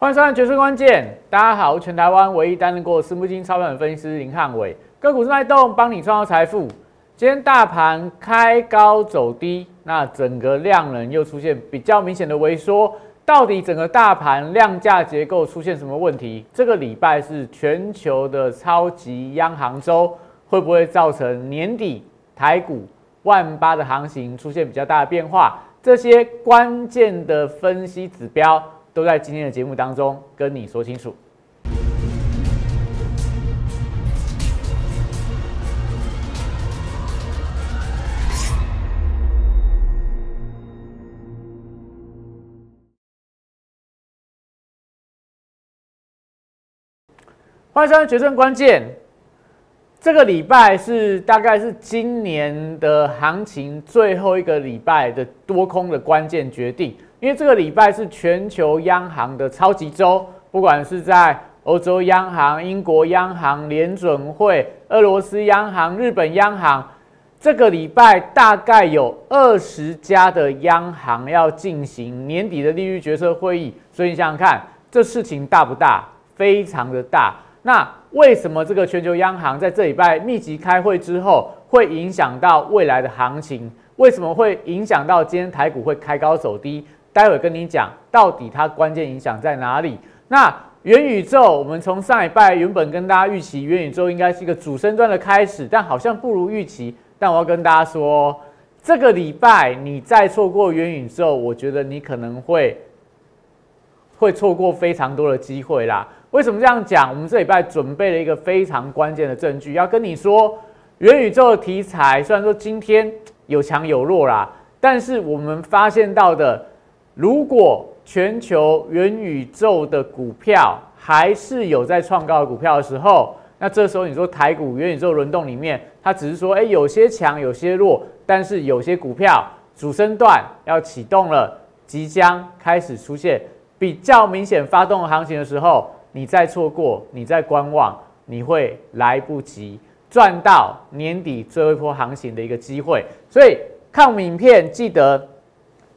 欢迎收看《决胜关键》，大家好，我是全台湾唯一担任过私募基金操盘分析师林汉伟，个股是脉动，帮你创造财富。今天大盘开高走低，那整个量能又出现比较明显的萎缩，到底整个大盘量价结构出现什么问题？这个礼拜是全球的超级央行周，会不会造成年底台股万8的行情出现比较大的变化？这些关键的分析指标。 都在今天的节目当中跟你说清楚。欢迎收看《决胜关键》。这个礼拜是大概是今年的行情最后一个礼拜的多空的关键决定。 因为这个礼拜是全球央行的超级周，不管是在欧洲央行、英国央行、联准会、俄罗斯央行、日本央行，这个礼拜大概有20家的央行要进行年底的利率决策会议，所以你想想看，这事情大不大？非常的大。那为什么这个全球央行在这礼拜密集开会之后，会影响到未来的行情？为什么会影响到今天台股会开高走低？ 待会跟你讲，到底它关键影响在哪里？那元宇宙，我们从上礼拜原本跟大家预期元宇宙应该是一个主升段的开始，但好像不如预期。但我要跟大家说，这个礼拜你再错过元宇宙，我觉得你可能会错过非常多的机会啦。为什么这样讲？我们这礼拜准备了一个非常关键的证据，要跟你说，元宇宙的题材虽然说今天有强有弱啦，但是我们发现到的。 如果全球元宇宙的股票还是有在创高的股票的时候，那这时候你说台股元宇宙轮动里面，它只是说，有些强，有些弱，但是有些股票主升段要启动了，即将开始出现比较明显发动的行情的时候，你再错过，你再观望，你会来不及赚到年底最后一波行情的一个机会。所以看我们影片，记得。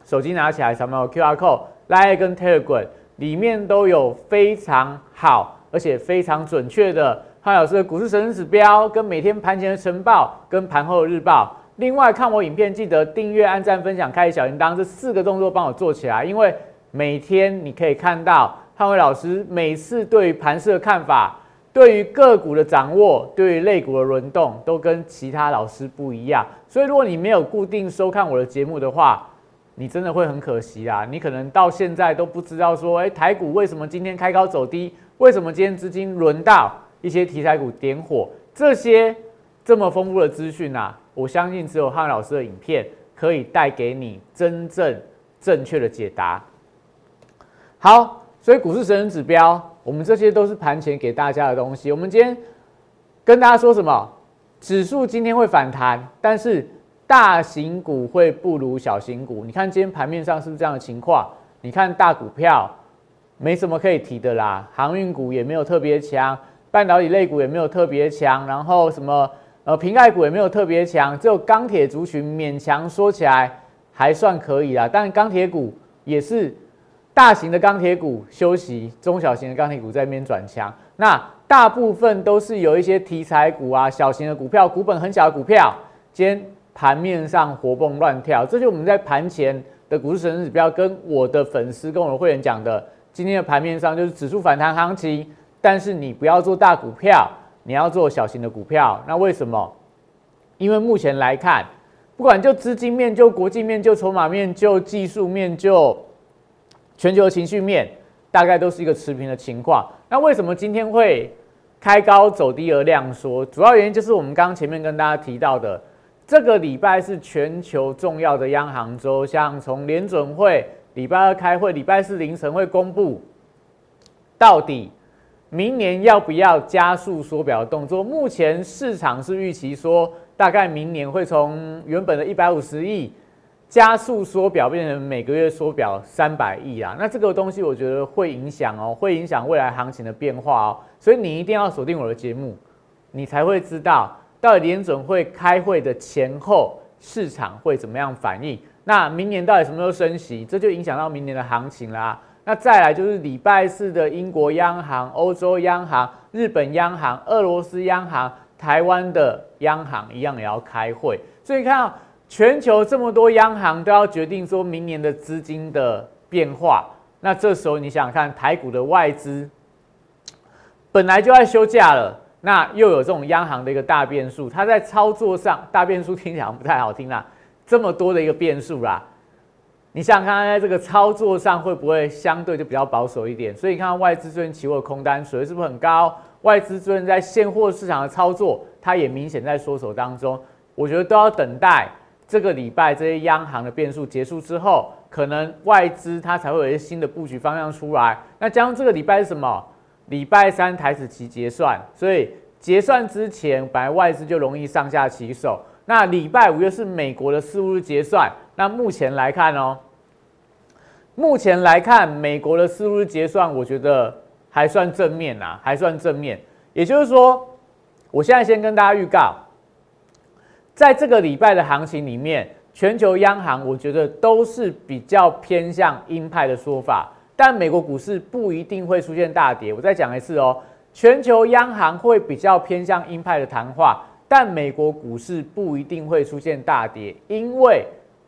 手机拿起来，扫描 QR code， Line 跟 Telegram 里面都有非常好而且非常准确的汉老师的股市神人指标，跟每天盘前的晨报跟盘后的日报。另外看我影片记得订阅、按赞、分享、开启小铃铛，这4个动作帮我做起来，因为每天你可以看到汉伟老师每次对于盘势的看法、对于个股的掌握、对于类股的轮动都跟其他老师不一样。所以如果你没有固定收看我的节目的话， 你真的会很可惜啦！你可能到现在都不知道说，台股为什么今天开高走低？为什么今天资金轮到一些题材股点火？这些这么丰富的资讯啊，我相信只有汉老师的影片可以带给你真正正确的解答。好，所以股市神人指标，我们这些都是盘前给大家的东西。我们今天跟大家说什么？指数今天会反弹，但是。 大型股会不如小型股，你看今天盘面上是不是这样的情况？你看大股票没什么可以提的啦，航运股也没有特别强，半导体类股也没有特别强，然后什么瓶盖股也没有特别强，只有钢铁族群勉强说起来还算可以啦。但钢铁股也是大型的钢铁股休息，中小型的钢铁股在那边转强。那大部分都是有一些题材股啊，小型的股票，股本很小的股票，今天。 盘面上活蹦乱跳，这就是我们在盘前的股市神人指标，跟我的粉丝、跟我的会员讲的。今天的盘面上就是指数反弹行情，但是你不要做大股票，你要做小型的股票。那为什么？因为目前来看，不管就资金面、就国际面、就筹码面、就技术面、就全球情绪面，大概都是一个持平的情况。那为什么今天会开高走低而量缩？主要原因就是我们刚刚前面跟大家提到的。 这个礼拜是全球重要的央行周，像从联准会礼拜2开会，礼拜4凌晨会公布到底明年要不要加速缩表的动作。目前市场是预期说，大概明年会从原本的150亿加速缩表，变成每个月缩表300亿啊。那这个东西我觉得会影响哦，会影响未来行情的变化哦。所以你一定要锁定我的节目，你才会知道。 到底联准会开会的前后，市场会怎么样反应？那明年到底什么时候升息？这就影响到明年的行情啦。那那再来就是礼拜四的英国央行、欧洲央行、日本央行、俄罗斯央行、台湾的央行一样也要开会。所以看到全球这么多央行都要决定说明年的资金的变化。那这时候你想想看，台股的外资本来就在休假了，那又有这种央行的一个大变数，它在操作上大变数听起来不太好听啦，这么多的一个变数啦。你想想看，在这个操作上会不会相对就比较保守一点？所以你看外资最近期货空单水位是不是很高？外资最近在现货市场的操作，它也明显在缩手当中。我觉得都要等待这个礼拜这些央行的变数结束之后，可能外资它才会有一些新的布局方向出来。那加上这个礼拜是什么？礼拜三台指期结算，所以结算之前本来外资就容易上下其手。那礼拜五又是美国的4/5日结算。那目前来看哦，目前来看，美国的4/5日结算，我觉得还算正面啦，还算正面。也就是说，我现在先跟大家预告，在这个礼拜的行情里面，全球央行我觉得都是比较偏向鹰派的说法，但美国股市不一定会出现大跌。我再讲一次哦，全球央行会比较偏向鹰派的谈话，但美国股市不一定会出现大跌，因为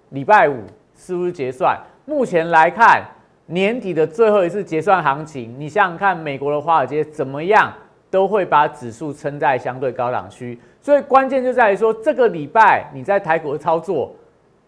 礼拜五4/5日结算，目前来看，年底的最后一次结算行情，你想想看，美国的华尔街怎么样都会把指数撑在相对高档区，所以关键就在于说，这个礼拜你在台股的操作，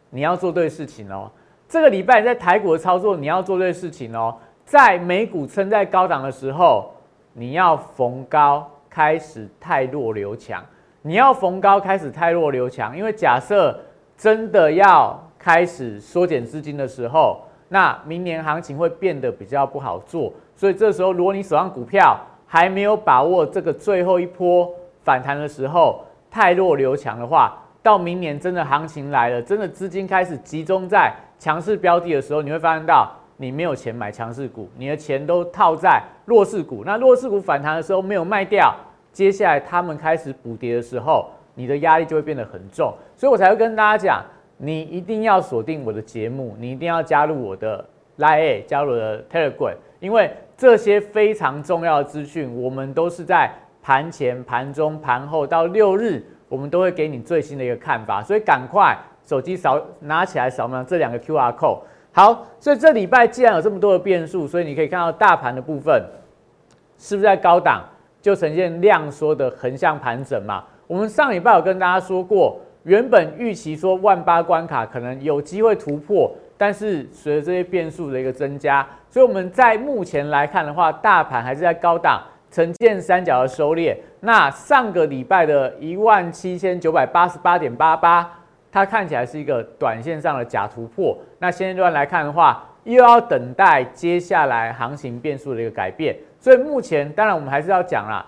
你要做对事情哦。这个礼拜你在台股的操作，你要做对事情哦。在美股撑在高档的时候，你要逢高开始汰弱留强，你要逢高开始汰弱留强，因为假设真的要开始缩减资金的时候，那明年行情会变得比较不好做，所以这时候如果你手上股票还没有把握这个最后一波反弹的时候，汰弱留强的话，到明年真的行情来了，真的资金开始集中在强势标的的时候，你会发现到你没有钱买强势股，你的钱都套在弱势股，那弱势股反弹的时候没有卖掉，接下来他们开始补跌的时候，你的压力就会变得很重，所以我才会跟大家讲。你一定要锁定我的节目，你一定要加入我的 Line， 加入我的 Telegram， 因为这些非常重要的资讯，我们都是在盘前、盘中、盘后到6日，我们都会给你最新的一个看法，所以赶快手机拿起来扫描这2个 QR code。好，所以这礼拜既然有这么多的变数，所以你可以看到大盘的部分是不是在高档就呈现量缩的横向盘整嘛？我们上礼拜有跟大家说过。原本预期说18000关卡可能有机会突破，但是随着这些变数的一个增加，所以我们在目前来看的话，大盘还是在高档呈现三角的收敛。那上个礼拜的 17988.88， 它看起来是一个短线上的假突破。那现阶段来看的话，又要等待接下来行情变数的一个改变。所以目前当然我们还是要讲啦。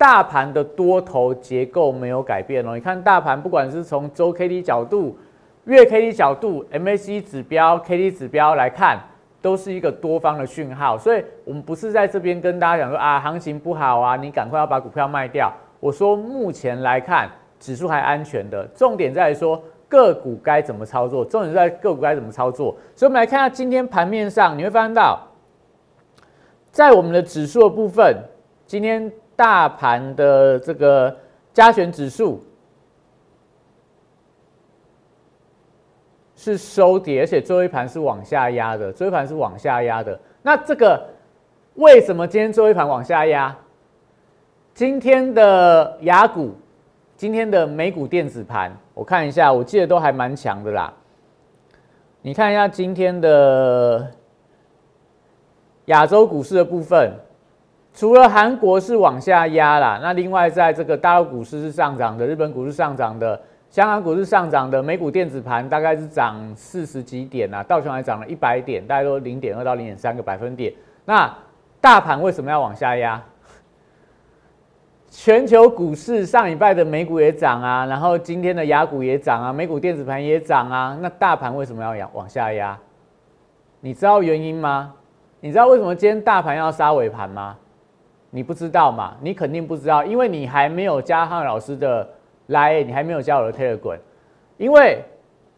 大盘的多头结构没有改变哦，你看大盘不管是从周 K D 角度、月 K D 角度、MACD 指标、K D 指标来看，都是一个多方的讯号，所以我们不是在这边跟大家讲说啊行情不好啊，你赶快要把股票卖掉。我说目前来看，指数还安全的，重点在于说个股该怎么操作，重点在个股该怎么操作。所以我们来看一下今天盘面上，你会发现到，在我们的指数的部分，今天。大盘的这个加权指数是收跌，而且最后一盘是往下压的，最后一盘是往下压的。那这个为什么今天最后一盘往下压？今天的雅股，今天的美股电子盘，我看一下，我记得都还蛮强的啦。你看一下今天的亚洲股市的部分。除了韩国是往下压啦，那另外在这个大陆股市是上涨的，日本股市上涨的，香港股市上涨的，美股电子盘大概是涨40几点啊，道琼还涨了100点，大概都0.2到0.3个百分点。那大盘为什么要往下压？全球股市上礼拜的美股也涨啊，然后今天的雅股也涨啊，美股电子盘也涨啊，那大盘为什么要往下压？你知道原因吗？你知道为什么今天大盘要杀尾盘吗？你不知道嘛？你肯定不知道，因为你还没有加汉老师的 Line， 你还没有加我的 Telegram。因为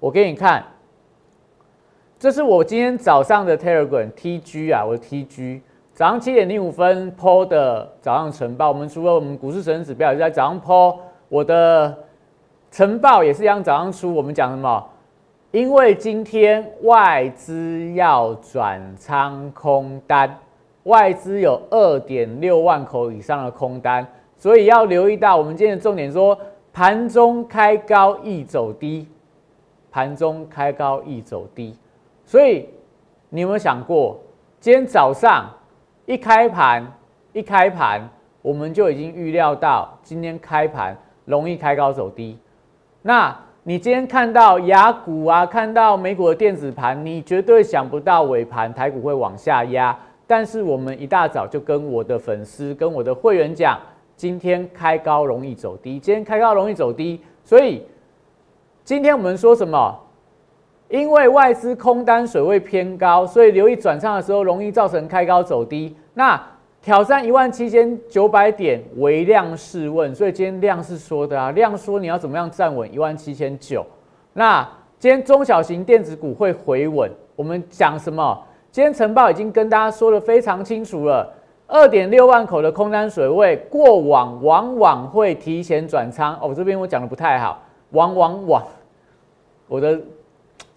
我给你看，这是我今天早上的 Telegram TG 啊，我的 TG 早上7:05 PO 的早上晨报。我们除了我们股市神指标，也在早上 PO 我的晨报，也是一样早上出。我们讲什么？因为今天外资要转仓空单，外资有2.6万口以上的空单，所以要留意到我们今天的重点说，盘中开高易走低。盘中开高易走低，所以你有没有想过，今天早上一开盘，我们就已经预料到今天开盘容易开高走低。那你今天看到亚股啊，看到美股的电子盘，你绝对想不到尾盘台股会往下压。但是我们一大早就跟我的粉丝、跟我的会员讲，今天开高容易走低，今天开高容易走低，所以。今天我们说什么？因为外资空单水位偏高，所以留意转仓的时候容易造成开高走低。那挑战17900点为量试问，所以今天量是说的啊，量说你要怎么样站稳17900。那今天中小型电子股会回稳，我们讲什么？今天晨报已经跟大家说的非常清楚了，2.6万口的空单水位，过往往往会提前转仓。哦，这边我讲的不太好。往，我的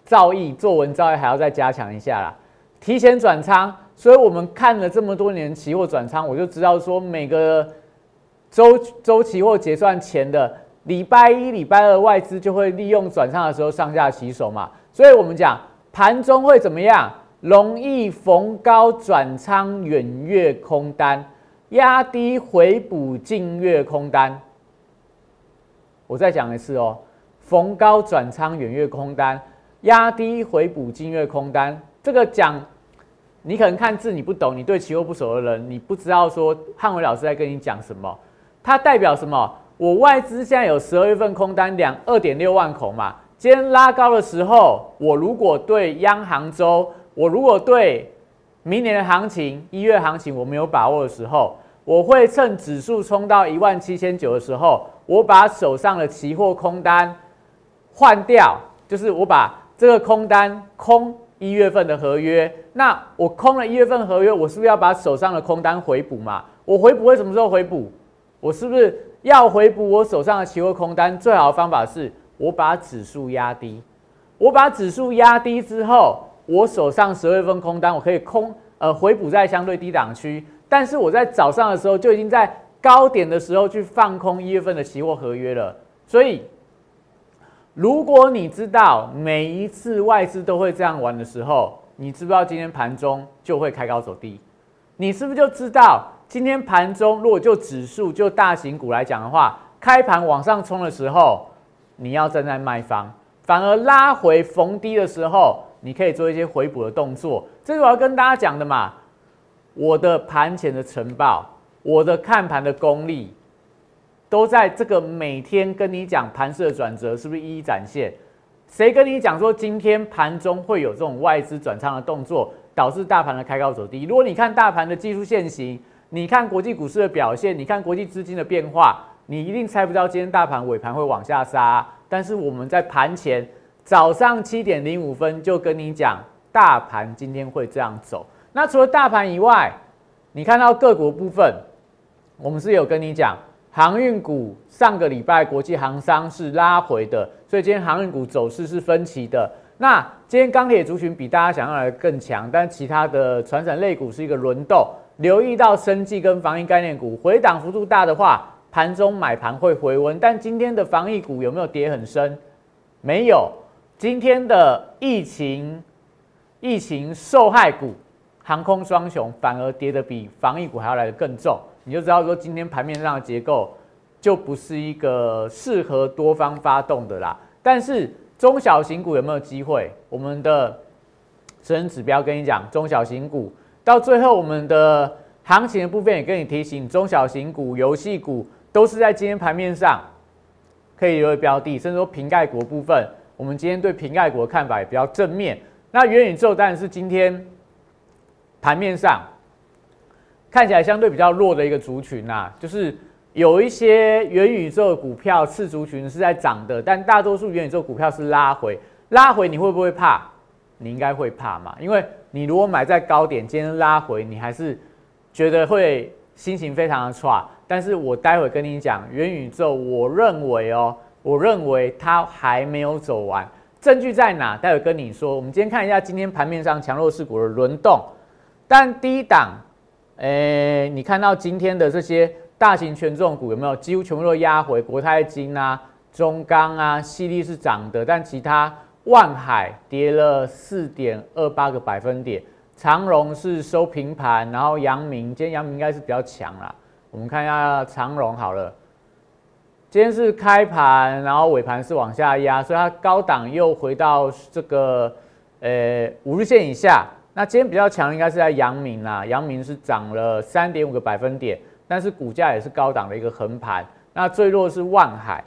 造诣、作文造诣还要再加强一下啦。提前转仓，所以我们看了这么多年期货转仓，我就知道说每个周期货结算前的礼拜一、礼拜二，外资就会利用转仓的时候上下洗手嘛。所以我们讲盘中会怎么样？容易逢高转仓远月空单，压低回补近月空单。我再讲一次哦。逢高转仓远月空单，压低回补近月空单，这个讲你可能看字你不懂，你对期货不熟的人，你不知道说汉伟老师在跟你讲什么，它代表什么？我外资现在有12月份空单2.6万口嘛，今天拉高的时候，我如果对央行周，我如果对明年的行情1月行情我没有把握的时候，我会趁指数冲到17900的时候，我把手上的期货空单换掉，就是我把这个空单空1月份的合约，那我空了1月份合约，我是不是要把手上的空单回补嘛？我回补会什么时候回补？我是不是要回补我手上的期货空单？最好的方法是我把指数压低，我把指数压低之后，我手上12月份空单我可以回补在相对低档区，但是我在早上的时候就已经在高点的时候去放空1月份的期货合约了，所以。如果你知道每一次外资都会这样玩的时候，你知不知道今天盘中就会开高走低？你是不是就知道今天盘中如果就指数就大型股来讲的话，开盘往上冲的时候，你要站在卖方，反而拉回逢低的时候，你可以做一些回补的动作。这是我要跟大家讲的嘛。我的盘前的晨报，我的看盘的功力。都在这个每天跟你讲盘势的转折，是不是一一展现？谁跟你讲说今天盘中会有这种外资转仓的动作，导致大盘的开高走低？如果你看大盘的技术线型，你看国际股市的表现，你看国际资金的变化，你一定猜不到今天大盘尾盘会往下杀。但是我们在盘前早上7:05就跟你讲，大盘今天会这样走。那除了大盘以外，你看到个股部分，我们是有跟你讲。航运股上个礼拜国际航商是拉回的，所以今天航运股走势是分歧的。那今天钢铁族群比大家想象的更强，但其他的传产类股是一个轮动。留意到生技跟防疫概念股回档幅度大的话，盘中买盘会回温。但今天的防疫股有没有跌很深？没有。今天的疫情受害股，航空双雄反而跌得比防疫股还要来得更重。你就知道说今天盘面上的结构就不是一个适合多方发动的啦。但是中小型股有没有机会？我们的神指标跟你讲，中小型股到最后我们的行情的部分也跟你提醒，中小型股、游戏股都是在今天盘面上可以留为标的，甚至说瓶盖股部分，我们今天对瓶盖股的看法也比较正面。那元宇宙当然是今天盘面上。看起来相对比较弱的一个族群啊，就是有一些元宇宙的股票次族群是在涨的，但大多数元宇宙股票是拉回，你会不会怕？你应该会怕嘛，因为你如果买在高点，今天拉回，你还是觉得会心情非常的差。但是我待会跟你讲，元宇宙，我认为哦，我认为它还没有走完。证据在哪？待会跟你说。我们今天看一下今天盘面上强弱势股的轮动。但第一档，你看到今天的这些大型权重股有没有？几乎全部都压回，国泰金啊、中钢啊、矽力是涨的，但其他万海跌了 4.28 个百分点，长荣是收平盘，然后阳明，今天阳明应该是比较强啦。我们看一下长荣好了，今天是开盘，然后尾盘是往下压，所以它高档又回到这个五日线以下。那今天比较强应该是在阳明啦，阳明是涨了 3.5 个百分点，但是股价也是高档的一个横盘。那最弱是万海，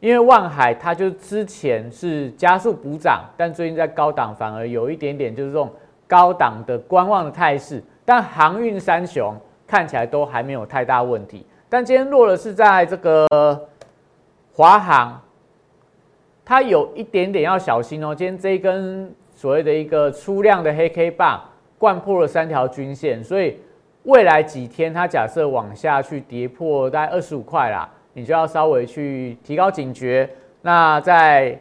因为万海它就之前是加速补涨，但最近在高档反而有一点点就是这种高档的观望的态势。但航运三雄看起来都还没有太大问题，但今天弱的是在这个华航，它有一点点要小心哦。今天这一根所谓的一个出量的黑 K 棒灌破了3条均线，所以未来几天它假设往下去跌破大概25块啦，你就要稍微去提高警觉。那在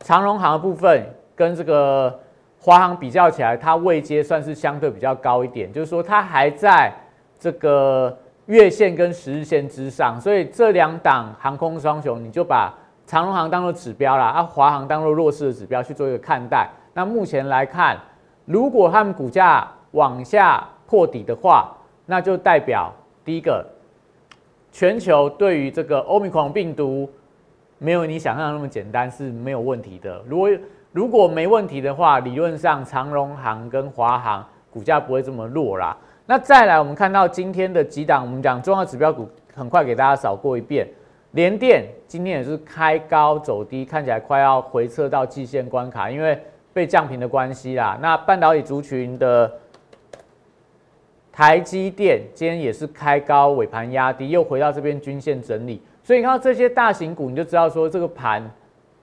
长荣航的部分跟这个华航比较起来，它位阶算是相对比较高一点，就是说它还在这个月线跟十日线之上，所以这两档航空双雄，你就把长荣航当做指标啦，华航当做弱势的指标去做一个看待。那目前来看，如果他们股价往下破底的话，那就代表第一个，全球对于这个 Omicron 病毒没有你想象的那么简单，是没有问题的。如果没问题的话，理论上长荣航跟华航股价不会这么弱啦。那再来，我们看到今天的几档，我们讲重要指标股，很快给大家扫过一遍。联电今天也是开高走低，看起来快要回撤到季线关卡，因为被降评的关系啦。那半导体族群的台积电今天也是开高，尾盘压低，又回到这边均线整理。所以你看到这些大型股，你就知道说这个盘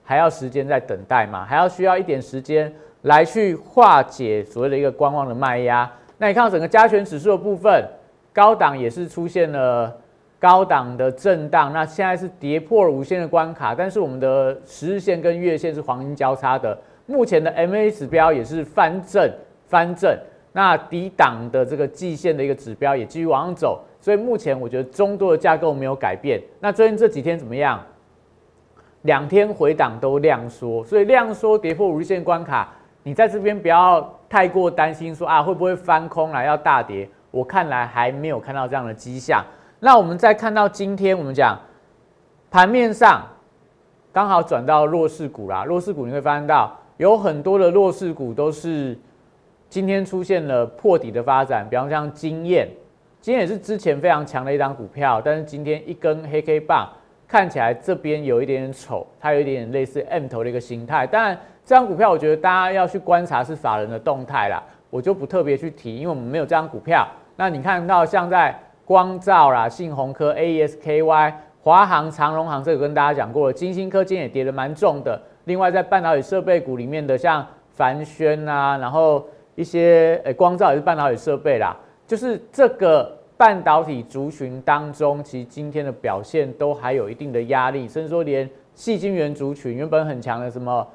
还要时间在等待嘛，还要需要一点时间来去化解所谓的一个观望的卖压。那你看到整个加权指数的部分，高档也是出现了高档的震荡，那现在是跌破了5线的关卡，但是我们的十日线跟月线是黄金交叉的，目前的 MA 指标也是翻正，那抵挡的这个季线的一个指标也继续往上走，所以目前我觉得中多的架构没有改变。那最近这几天怎么样？2天回档都量缩，所以量缩跌破5日线关卡，你在这边不要太过担心说啊会不会翻空来要大跌，我看来还没有看到这样的迹象。那我们再看到今天我们讲盘面上刚好转到弱势股啦，弱势股你会发现到有很多的弱势股都是今天出现了破底的发展，比方像经验，今天也是之前非常强的一档股票，但是今天一根黑 K 棒看起来这边有一点点丑，它有一点点类似 M 头的一个形态，当然这张股票我觉得大家要去观察是法人的动态啦，我就不特别去提，因为我们没有这张股票。那你看到像在光罩啦、信鸿科、AESKY、华航、长荣航，这个跟大家讲过了，金星科今天也跌得蛮重的。另外在半导体设备股里面的像帆宣啊，然后一些光罩也是半导体设备啦，就是这个半导体族群当中，其实今天的表现都还有一定的压力，甚至说连矽晶圆族群原本很强的什么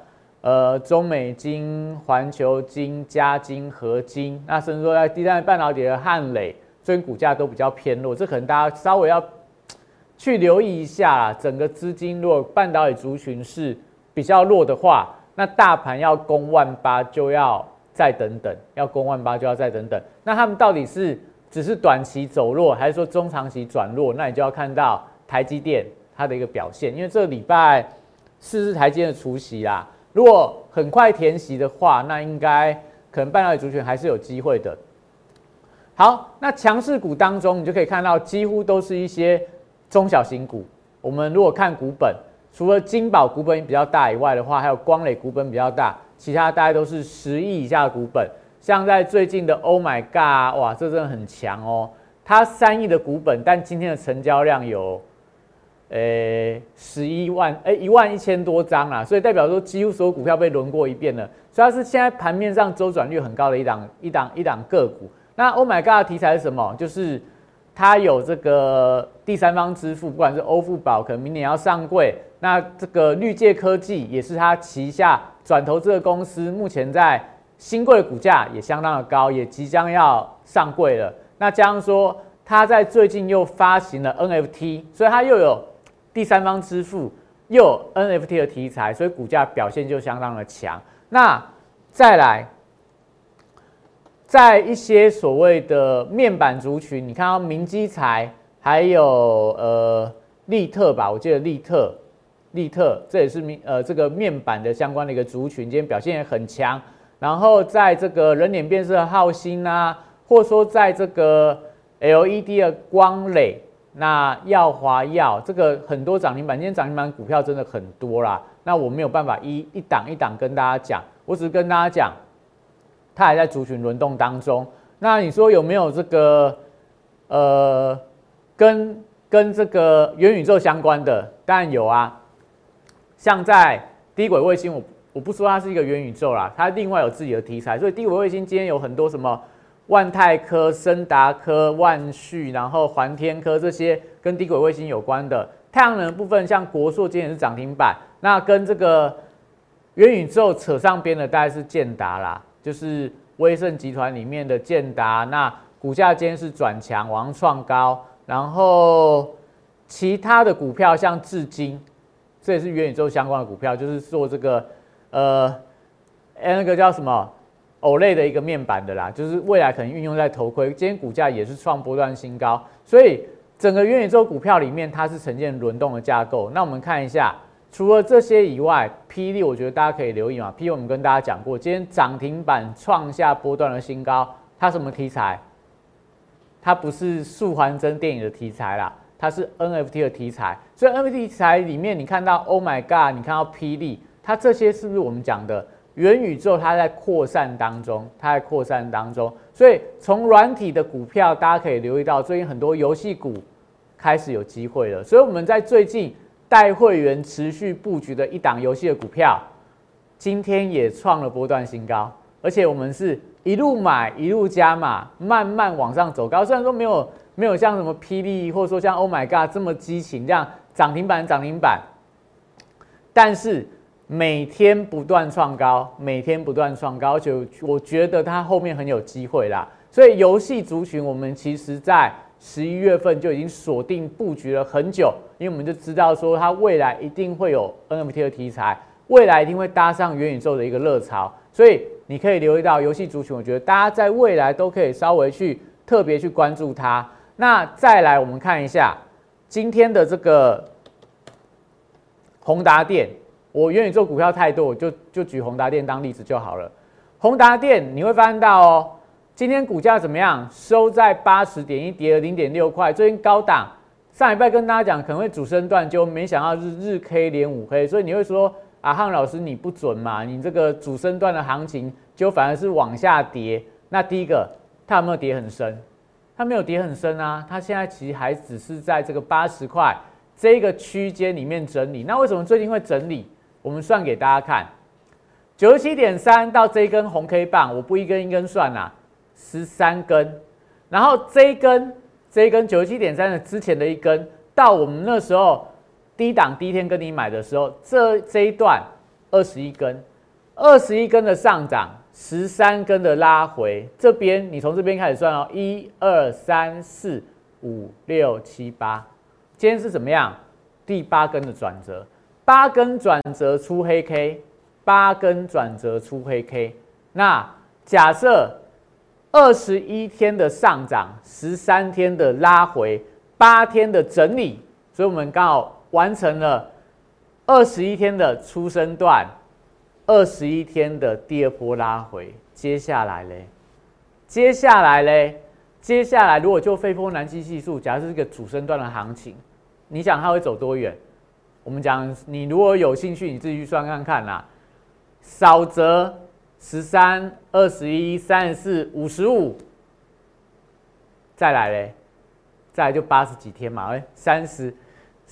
中美晶、环球晶、嘉晶、合晶，那甚至说在第三代半导体的汉磊，最近股价都比较偏弱，这可能大家稍微要去留意一下啦。整个资金如果半导体族群是比较弱的话，那大盘要攻18000就要再等等，要攻18000就要再等等。那他们到底是只是短期走弱，还是说中长期转弱？那你就要看到台积电它的一个表现，因为这礼拜四是台积电的除息啦。如果很快填息的话，那应该可能半导体族群还是有机会的。好，那强势股当中，你就可以看到几乎都是一些中小型股。我们如果看股本，除了金宝股本比较大以外的话，还有光磊股本比较大，其他大概都是10亿以下的股本。像在最近的 欧买尬，哇，这真的很强哦。它3亿的股本，但今天的成交量有11000多张啦，所以代表说几乎所有股票被轮过一遍了，所以它是现在盘面上周转率很高的一档个股。那 Oh my God 的题材是什么？就是它有这个第三方支付，不管是欧付宝，可能明年要上柜。那这个绿界科技也是它旗下转投资的公司，目前在新柜的股价也相当的高，也即将要上柜了。那加上说它在最近又发行了 NFT， 所以它又有第三方支付又有 NFT 的题材，所以股价表现就相当的强。那再来，在一些所谓的面板族群，你看到明基材，还有力特吧，我记得力特这也是这个面板的相关的一个族群，今天表现也很强。然后在这个人脸辨识的皓星啊，或说在这个 LED 的光磊。那耀华耀这个很多涨停板，今天涨停板股票真的很多啦。那我没有办法一档一档跟大家讲，我只是跟大家讲，它还在族群轮动当中。那你说有没有这个跟这个元宇宙相关的？当然有啊，像在低轨卫星，我不说它是一个元宇宙啦，它另外有自己的题材，所以低轨卫星今天有很多什么。万泰科、森达科、万旭，然后环天科这些跟低轨卫星有关的太阳能的部分，像国硕今天也是涨停板。那跟这个元宇宙扯上边的大概是建达啦，就是威盛集团里面的建达。那股价今天是转强，往上创高。然后其他的股票像智晶，这也是元宇宙相关的股票，就是做这个那个叫什么？OLED 的一个面板的啦，就是未来可能运用在头盔，今天股价也是创波段新高，所以整个元宇宙股票里面它是呈现轮动的架构。那我们看一下，除了这些以外，霹雳我觉得大家可以留意嘛。霹雳我们跟大家讲过，今天涨停板创下波段的新高，它什么题材？它不是素还真电影的题材啦，它是 NFT 的题材。所以 NFT 题材里面，你看到 Oh my God， 你看到霹雳，它这些是不是我们讲的？元宇宙它在扩散当中，所以从软体的股票，大家可以留意到，最近很多游戏股开始有机会了。所以我们在最近带会员持续布局的一档游戏的股票，今天也创了波段新高，而且我们是一路买一路加码，慢慢往上走高。虽然说没有像什么霹雳或者说像 Oh my God 这么激情，这样涨停板，但是。每天不断创高，而且我觉得它后面很有机会啦。所以游戏族群，我们其实在11月份就已经锁定布局了很久，因为我们就知道说它未来一定会有 NFT 的题材，未来一定会搭上元宇宙的一个热潮。所以你可以留意到游戏族群，我觉得大家在未来都可以稍微去特别去关注它。那再来我们看一下今天的这个宏达电。我元宇宙股票太多，我就举宏达电当例子就好了。宏达电你会发现到哦，今天股价怎么样？收在80.1，跌了0.6块，最近高档。上礼拜跟大家讲可能会主升段，就没想到日 K 连5黑，所以你会说啊，汉老师你不准嘛？你这个主升段的行情就反而是往下跌。那第一个，它有没有跌很深？它没有跌很深啊，它现在其实还只是在这个80块这个区间里面整理。那为什么最近会整理？我们算给大家看， 97.3 到这一根红 K 棒，我不一根一根算啦，13根，然后这一根 97.3 的之前的一根，到我们那时候低档第一天跟你买的时候，这一段21根的上涨，13根的拉回，这边你从这边开始算哦， 1,2,3,4,5,6,7,8， 今天是怎么样？第8根的转折。8根转折出黑 K， 那假设21天的上涨，13天的拉回，8天的整理，所以我们刚好完成了21天的初升段，21天的第二波拉回。接下来如果就斐波那契系数，假设是一个主升段的行情，你想它会走多远？我们讲，你如果有兴趣，你自己去算看看啦。少则13、21、34、55，再来就80几天嘛，30、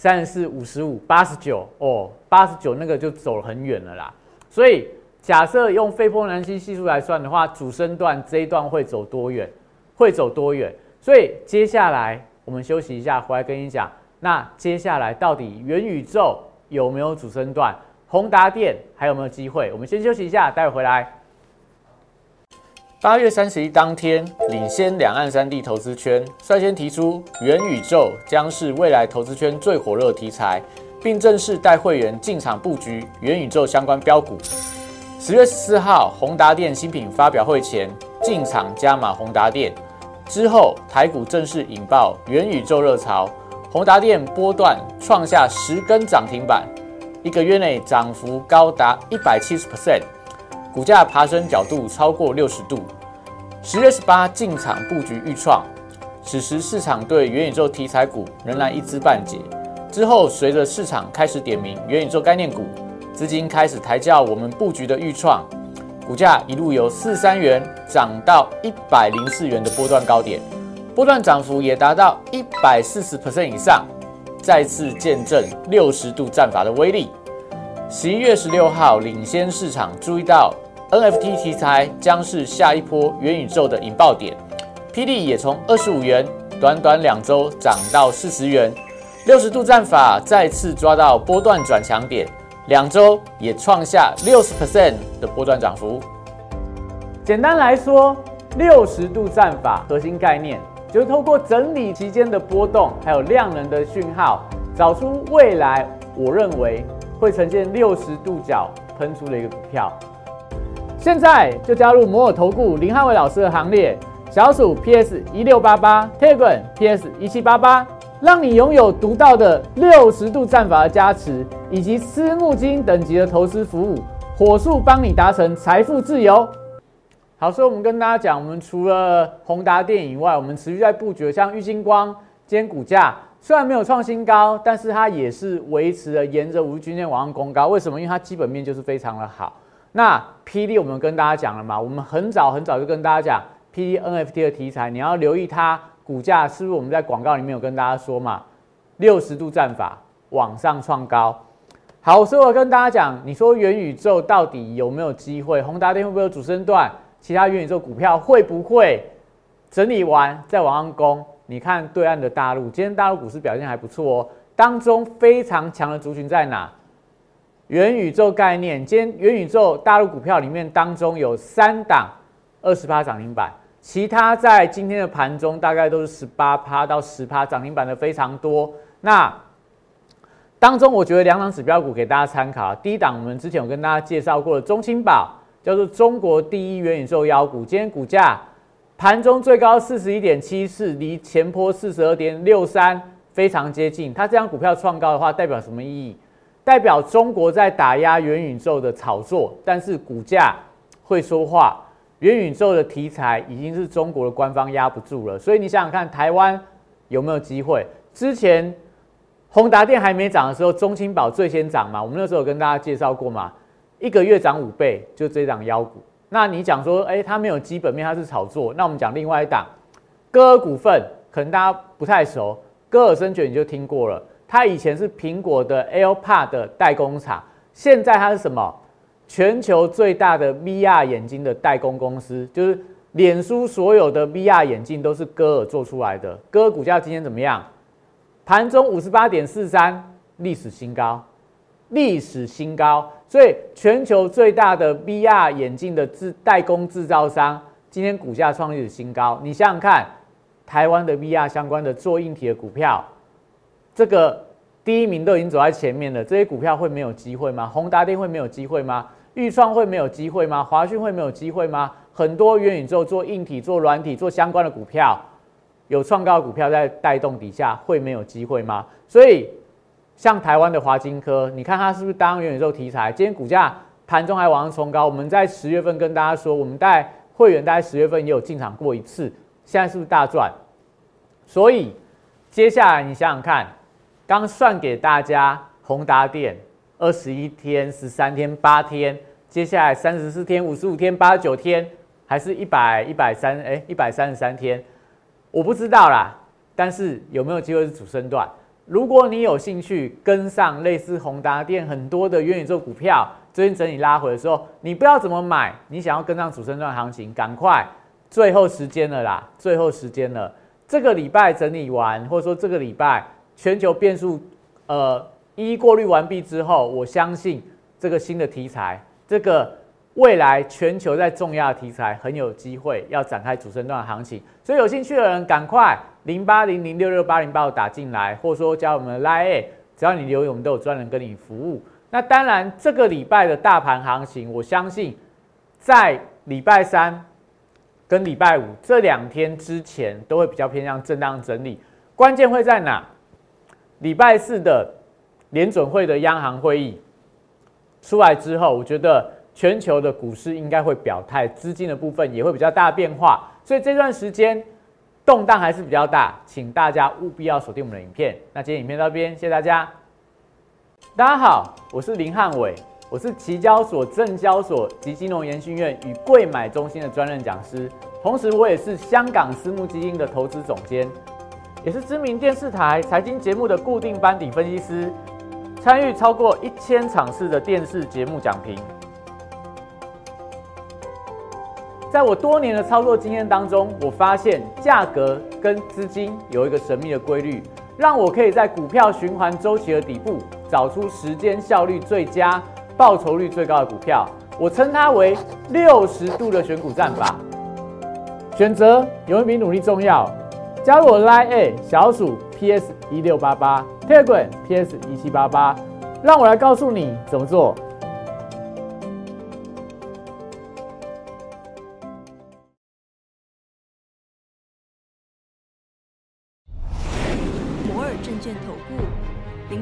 34、55、89哦，89那个就走很远了啦。所以假设用斐波那契系数来算的话，主升段这一段会走多远？会走多远？所以接下来我们休息一下，回来跟你讲。那接下来到底元宇宙有没有主升段？宏达电还有没有机会？我们先休息一下，待会回来。8月31当天，领先两岸3地投资圈率先提出，元宇宙将是未来投资圈最火热的题材，并正式带会员进场布局元宇宙相关标股。10月14号，宏达电新品发表会前进场加码宏达电，之后台股正式引爆元宇宙热潮，宏达电波段创下10根涨停板，1个月内涨幅高达 170%。股价爬升角度超过60度。10月18进场布局预创，此时市场对元宇宙题材股仍然一知半解。之后随着市场开始点名元宇宙概念股，资金开始抬轿我们布局的预创，股价一路由43元涨到104元的波段高点，波段涨幅也达到 140% 以上，再次见证60度战法的威力。11月16号，领先市场注意到 NFT 题材将是下一波元宇宙的引爆点， PD 也从25元短短2周涨到40元，60度战法再次抓到波段转强点，2周也创下 60% 的波段涨幅。简单来说，60度战法核心概念就是透过整理期间的波动还有量能的讯号，找出未来我认为会呈现60度角喷出的一个股票。现在就加入摩尔投顾林汉伟老师的行列，小鼠 PS1688 Telegram PS1788， 让你拥有独到的60度战法的加持，以及私募基金等级的投资服务，火速帮你达成财富自由。好，所以我们跟大家讲，我们除了宏达电以外，我们持续在布局像玉晶光，今天股价虽然没有创新高，但是它也是维持了沿着50均线往上攻高。为什么？因为它基本面就是非常的好。那 PD 我们跟大家讲了嘛，我们很早就跟大家讲 PD NFT 的题材，你要留意它股价是不是我们在广告里面有跟大家说嘛，60度战法往上创高。好，所以我跟大家讲，你说元宇宙到底有没有机会？宏达电会不会有主升段？其他元宇宙股票会不会整理完再往上攻？你看对岸的大陆，今天大陆股市表现还不错哦。当中非常强的族群在哪？元宇宙概念。今天元宇宙大陆股票里面，当中有3档 20% 涨停板，其他在今天的盘中大概都是 18% 到 10% 涨停板的非常多。那当中我觉得2档指标股给大家参考。第一档我们之前有跟大家介绍过的中青宝，叫做中国第一元宇宙妖股，今天股价盘中最高 41.74， 离前波 42.63 非常接近。它这张股票创高的话，代表什么意义？代表中国在打压元宇宙的炒作，但是股价会说话。元宇宙的题材已经是中国的官方压不住了，所以你想想看，台湾有没有机会？之前宏达电还没涨的时候，中青宝最先涨嘛，我们那时候有跟大家介绍过嘛，1个月涨5倍，就这档妖股。那你讲说，它没有基本面，它是炒作。那我们讲另外一档，歌尔股份，可能大家不太熟，歌尔声卷你就听过了。它以前是苹果的 AirPod 的代工厂，现在它是什么？全球最大的 VR 眼镜的代工公司，就是脸书所有的 VR 眼镜都是歌尔做出来的。歌尔股价今天怎么样？盘中 58.43， 历史新高，历史新高。所以全球最大的 VR 眼镜的代工制造商，今天股价创历史新高。你想想看，台湾的 VR 相关的做硬体的股票，这个第一名都已经走在前面了，这些股票会没有机会吗？宏达电会没有机会吗？裕创会没有机会吗？华讯会没有机会吗？很多元宇宙做硬体、做软体、做相关的股票，有创高的股票在带动底下，会没有机会吗？所以像台湾的华金科，你看它是不是当元宇宙题材？今天股价盘中还往上冲高。我们在10月份跟大家说，我们带会员在10月份也有进场过一次，现在是不是大赚？所以接下来你想想看，刚算给大家宏达电21天、13天、8天，接下来34天、55天、89天，还是133天，我不知道啦。但是有没有机会是主升段？如果你有兴趣跟上类似宏达电很多的元宇宙股票，最近整理拉回的时候，你不知道怎么买，你想要跟上主升段行情，赶快，最后时间了啦，最后时间了。这个礼拜整理完，或者说这个礼拜全球变数一一过滤完毕之后，我相信这个新的题材，这个未来全球在重要的题材很有机会要展开主升段行情，所以有兴趣的人赶快。0800668085打进来，或者说加我们的 LINE， 只要你留言，我们都有专人跟你服务。那当然，这个礼拜的大盘行情，我相信在礼拜三跟礼拜五这两天之前，都会比较偏向震荡整理。关键会在哪？礼拜四的联准会的央行会议出来之后，我觉得全球的股市应该会表态，资金的部分也会比较大变化，所以这段时间。动荡还是比较大，请大家务必要锁定我们的影片。那今天影片到这边，谢谢大家。大家好，我是林汉伟，我是期交所、证交所及金融研训院与柜买中心的专任讲师，同时我也是香港私募基金的投资总监，也是知名电视台财经节目的固定班底分析师，参与超过1000场次的电视节目讲评。在我多年的操作经验当中，我发现价格跟资金有一个神秘的规律，让我可以在股票循环周期的底部找出时间效率最佳、报酬率最高的股票。我称它为60度的选股战法。选择永远比努力重要。加入我 LINE@ 小鼠 PS1688， Telegram PS1788， 让我来告诉你怎么做。